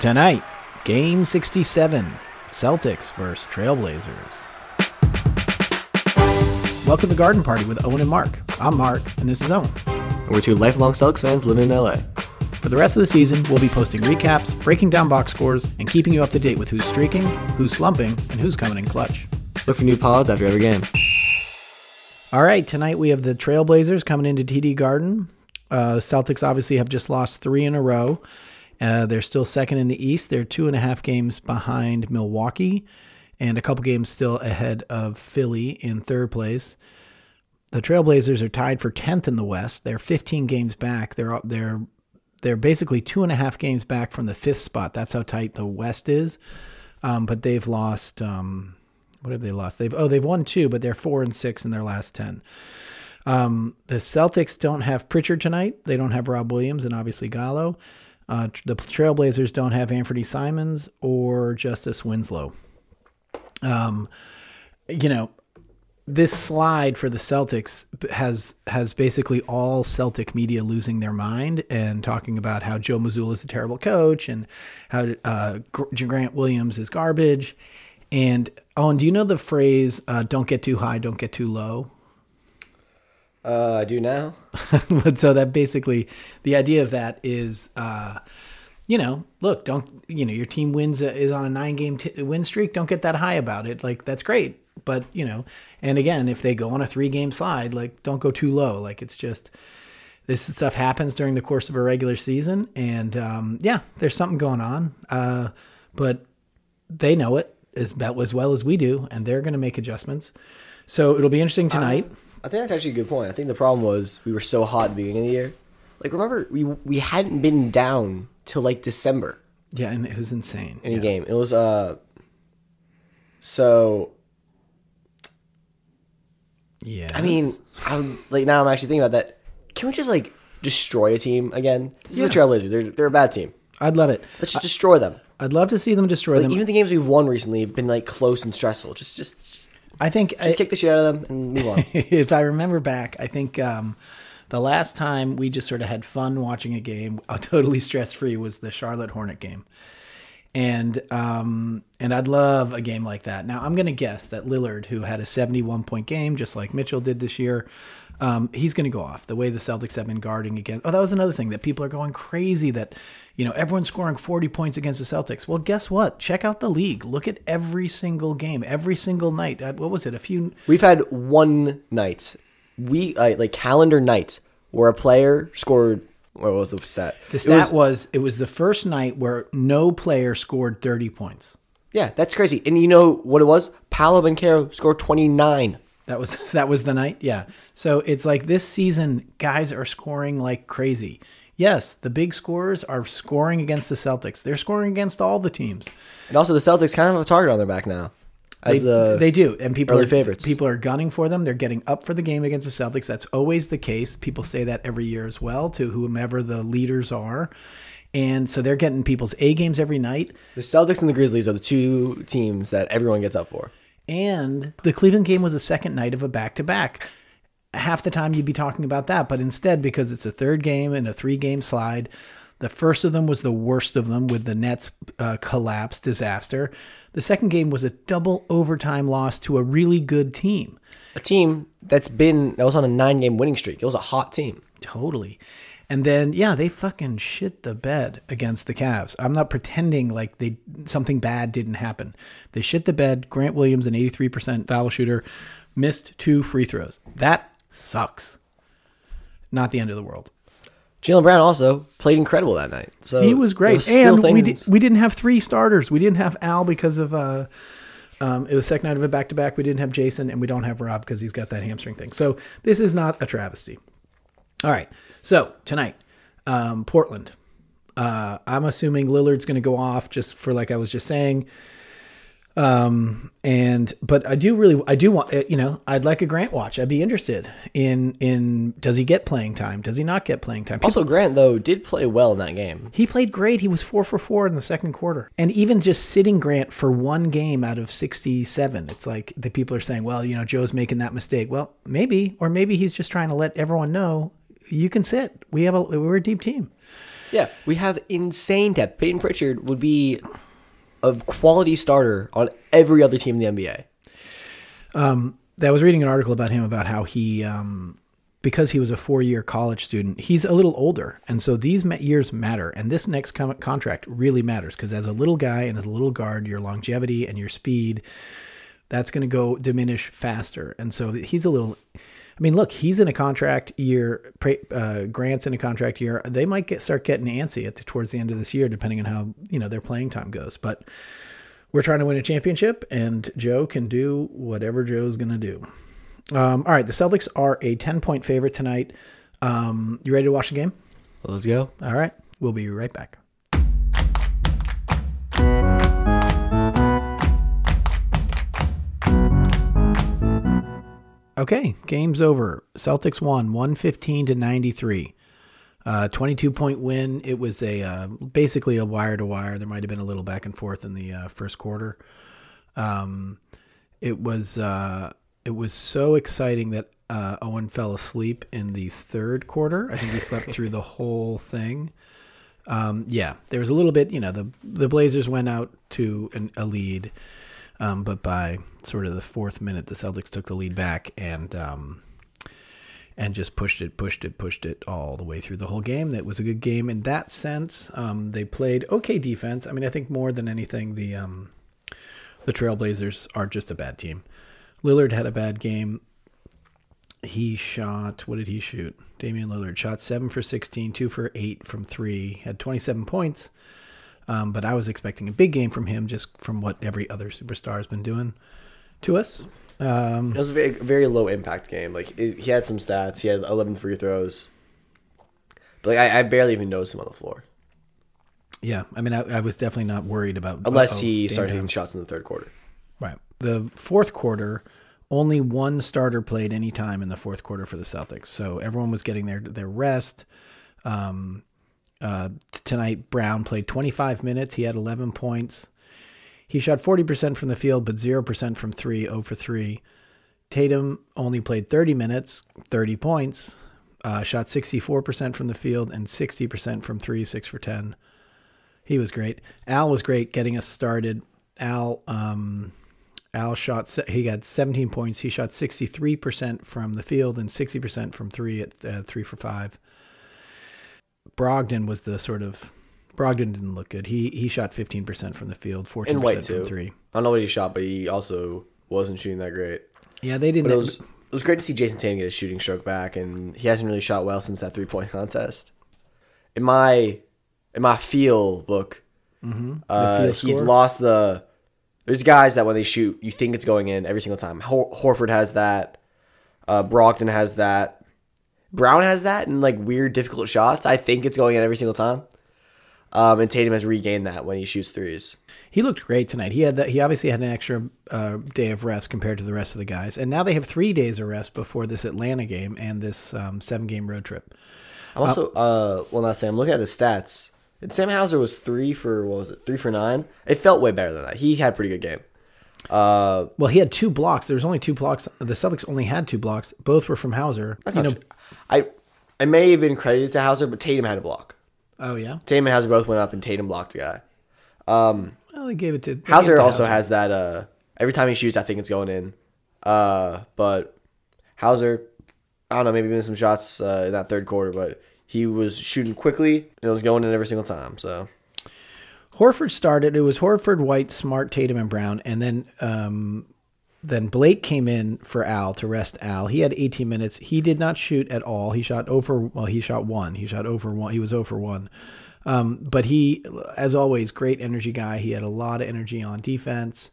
Tonight, Game 67, Celtics versus Trailblazers. Welcome to Garden Party with Owen and Mark. I'm Mark, and this is Owen. And we're two lifelong Celtics fans living in LA. For the rest of the season, we'll be posting recaps, breaking down box scores, and keeping you up to date with who's streaking, who's slumping, and who's coming in clutch. Look for new pods after every game. All right, tonight we have the Trailblazers coming into TD Garden. Celtics obviously have just lost three in a row. They're still second in the East. They're 2.5 games behind Milwaukee and a couple games still ahead of Philly in third place. The Trailblazers are tied for 10th in the West. They're 15 games back. They're basically 2.5 games back from the fifth spot. That's how tight the West is. But they've lost. What have they lost? They've won two, but they're 4-6 in their last 10. The Celtics don't have Pritchard tonight. They don't have Rob Williams and obviously Gallo. The Trailblazers don't have Anfernee Simons or Justice Winslow. This slide for the Celtics has basically all Celtic media losing their mind and talking about how Joe Mazzulla is a terrible coach and how Grant Williams is garbage. And Owen, do you know the phrase "don't get too high, don't get too low"? I do now. So that basically, the idea of that is, look, your team is on a 9-game win streak. Don't get that high about it. Like, that's great. But, and again, if they go on a 3-game slide, like, don't go too low. Like, it's just, this stuff happens during the course of a regular season. And, there's something going on. But they know it about as well as we do, and they're going to make adjustments. So it'll be interesting tonight. I think that's actually a good point. I think the problem was we were so hot at the beginning of the year. Like, remember, we hadn't been down till, like, December. Yeah, and it was insane. In a game. It was, Yeah. I mean, now I'm actually thinking about that. Can we just, like, destroy a team again? This is the Trailblazers. They're a bad team. I'd love it. Let's just destroy them. I'd love to see them destroy them. Even the games we've won recently have been, like, close and stressful. Just kick the shit out of them and move on. If I remember back, I think the last time we just sort of had fun watching a game, totally stress-free, was the Charlotte Hornet game. And I'd love a game like that. Now, I'm going to guess that Lillard, who had a 71-point game, just like Mitchell did this year, he's going to go off the way the Celtics have been guarding against. Oh, that was another thing that people are going crazy that, everyone's scoring 40 points against the Celtics. Well, guess what? Check out the league. Look at every single game, every single night. What was it? We've had one night. Calendar nights where a player scored. What was the stat? The stat it was the first night where no player scored 30 points. Yeah, that's crazy. And you know what it was? Paolo Banchero scored 29. That was the night? Yeah. So it's like this season, guys are scoring like crazy. Yes, the big scorers are scoring against the Celtics. They're scoring against all the teams. And also the Celtics kind of have a target on their back now. They do. And people are gunning for them. They're getting up for the game against the Celtics. That's always the case. People say that every year as well to whomever the leaders are. And so they're getting people's A games every night. The Celtics and the Grizzlies are the two teams that everyone gets up for. And the Cleveland game was the second night of a back-to-back. Half the time you'd be talking about that. But instead, because it's a third game and a 3-game slide, the first of them was the worst of them with the Nets collapse disaster. The second game was a double overtime loss to a really good team. A team that was on a 9-game winning streak. It was a hot team. Totally. And then, they fucking shit the bed against the Cavs. I'm not pretending like something bad didn't happen. They shit the bed. Grant Williams, an 83% foul shooter, missed 2 free throws. That sucks. Not the end of the world. Jaylen Brown also played incredible that night. So he was great. We didn't have 3 starters. We didn't have Al because of it was second night of a back-to-back. We didn't have Jason, and we don't have Rob because he's got that hamstring thing. So this is not a travesty. All right. So tonight, Portland. I'm assuming Lillard's going to go off just for like I was just saying. But I do want I'd like a Grant watch. I'd be interested in does he get playing time? Does he not get playing time? Also, Grant though did play well in that game. He played great. He was 4 for 4 in the second quarter. And even just sitting Grant for 1 game out of 67, it's like the people are saying, well, Joe's making that mistake. Well, maybe he's just trying to let everyone know you can sit. We're a deep team. Yeah, we have insane depth. Peyton Pritchard would be a quality starter on every other team in the NBA. I was reading an article about him about how he, because he was a four-year college student, he's a little older. And so these years matter. And this next contract really matters because as a little guy and as a little guard, your longevity and your speed, that's going to go diminish faster. And so he's a little... I mean, look, he's in a contract year. Grant's in a contract year. They might start getting antsy towards the end of this year, depending on how their playing time goes. But we're trying to win a championship, and Joe can do whatever Joe's going to do. All right, the Celtics are a 10-point favorite tonight. You ready to watch the game? Well, let's go. All right, we'll be right back. Okay, game's over. Celtics won 115-93. 22-point win. It was basically a wire-to-wire. There might have been a little back and forth in the first quarter. It was so exciting that Owen fell asleep in the third quarter. I think he slept through the whole thing. There was a little bit, the Blazers went out to a lead. But by sort of the fourth minute, the Celtics took the lead back and just pushed it all the way through the whole game. That was a good game in that sense. They played okay defense. I mean, I think more than anything, the Trailblazers are just a bad team. Lillard had a bad game. What did he shoot? Damian Lillard shot 7 for 16, 2 for 8 from three, had 27 points. But I was expecting a big game from him, just from what every other superstar has been doing to us. It was a very, very low impact game. He had some stats. He had 11 free throws. But I barely even noticed him on the floor. Yeah, I mean, I was definitely not worried about. Unless he started hitting shots in the third quarter. Right. The fourth quarter, only one starter played any time in the fourth quarter for the Celtics. So everyone was getting their rest. Tonight, Brown played 25 minutes. He had 11 points. He shot 40% from the field, but 0% from three, 0 for 3. Tatum only played 30 minutes, 30 points, shot 64% from the field and 60% from three, 6 for 10. He was great. Al was great getting us started. He got 17 points. He shot 63% from the field and 60% from three at 3 for 5. Brogdon was Brogdon didn't look good. He shot 15% from the field, 14% from three. I don't know what he shot, but he also wasn't shooting that great. Yeah, they didn't. It was great to see Jason Tatum get his shooting stroke back, and he hasn't really shot well since that 3-point contest. In my feel book, he's lost the. There's guys that when they shoot, you think it's going in every single time. Horford has that. Brogdon has that. Brown has that in weird, difficult shots. I think it's going in every single time. And Tatum has regained that when he shoots threes. He looked great tonight. He obviously had an extra day of rest compared to the rest of the guys. And now they have 3 days of rest before this Atlanta game and this 7-game road trip. I'm also, I'm looking at the stats. And Sam Hauser was 3 for 9. It felt way better than that. He had a pretty good game. He had 2 blocks. There was only 2 blocks. The Celtics only had 2 blocks. Both were from Hauser. That's not true. I may have been credited to Hauser, but Tatum had a block. Oh, yeah? Tatum and Hauser both went up, and Tatum blocked a guy. They gave it to Hauser. Hauser also has that, every time he shoots, I think it's going in. But Hauser, I don't know, maybe missed some shots in that third quarter, but he was shooting quickly, and it was going in every single time, so... Horford started. It was Horford, White, Smart, Tatum, and Brown. And then Blake came in for Al to rest Al. He had 18 minutes. He did not shoot at all. He shot over. Well, he shot one. He shot over one. He was 0 for 1. But he, as always, great energy guy. He had a lot of energy on defense.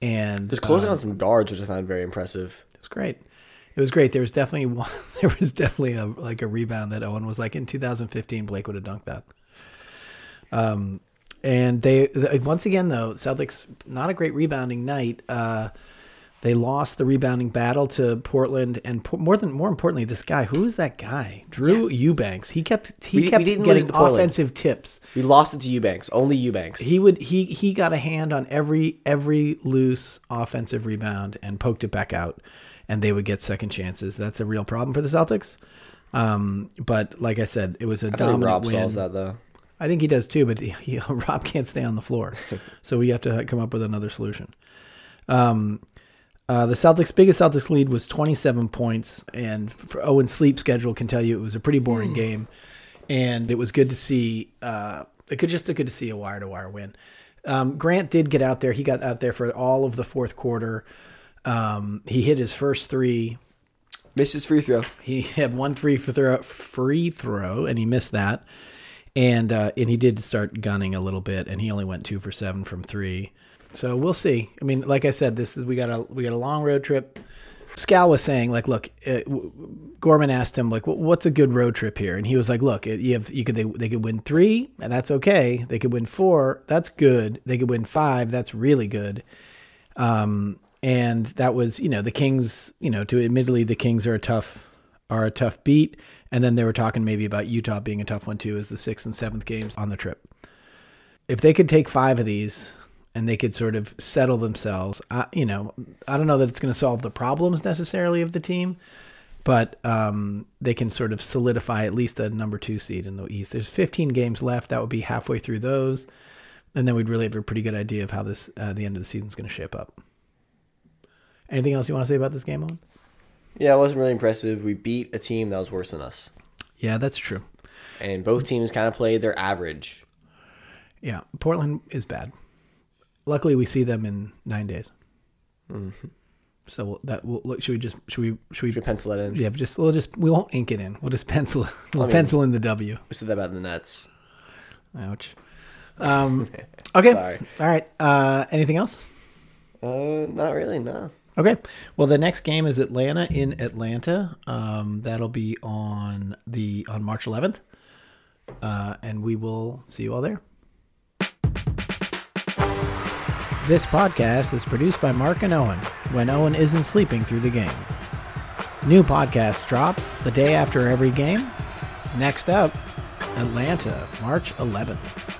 And just closing on some guards, which I found very impressive. It was great. It was great. There was definitely a rebound that Owen was in 2015, Blake would have dunked that. And they, once again, though, Celtics, not a great rebounding night. They lost the rebounding battle to Portland. And more importantly, this guy, who is that guy? Drew Eubanks. He kept getting offensive tips. We lost it to Eubanks, only Eubanks. He got a hand on every loose offensive rebound and poked it back out. And they would get second chances. That's a real problem for the Celtics. But like I said, it was a dominant win. I think Rob solves that, though. I think he does too, but Rob can't stay on the floor. So we have to come up with another solution. The biggest Celtics lead was 27 points, and for Owen's sleep schedule can tell you it was a pretty boring game. And it was good to see good to see a wire-to-wire win. Grant did get out there. He got out there for all of the fourth quarter. He hit his first three. Missed his free throw. He had one free throw, and he missed that. And he did start gunning a little bit, and he only went 2 for 7 from three. So we'll see. I mean, like I said, we got a long road trip. Scal was saying, like, look, Gorman asked him, like, what's a good road trip here? And he was like, look, they could win 3, and that's okay. They could win 4, that's good. They could win 5, that's really good. And that was, the Kings, admittedly the Kings are a tough beat. And then they were talking maybe about Utah being a tough one too, as the 6th and 7th games on the trip. If they could take 5 of these, and they could sort of settle themselves. I don't know that it's going to solve the problems necessarily of the team, but they can sort of solidify at least a number 2 seed in the East. There's 15 games left. That would be halfway through those, and then we'd really have a pretty good idea of how this the end of the season is going to shape up. Anything else you want to say about this game, Owen? Yeah, it wasn't really impressive. We beat a team that was worse than us. Yeah, that's true. And both teams kind of played their average. Yeah, Portland is bad. Luckily, we see them in 9 days. Mm-hmm. So that will look. Should we pencil it in? Yeah, we won't ink it in. We'll just pencil. Pencil in the W. We said that about the Nets. Ouch. Okay. Sorry. All right. Anything else? Not really. No. Okay. Well, the next game is Atlanta in Atlanta. That'll be on March 11th, and we will see you all there. This podcast is produced by Mark and Owen when Owen isn't sleeping through the game. New podcasts drop the day after every game. Next up, Atlanta, March 11th.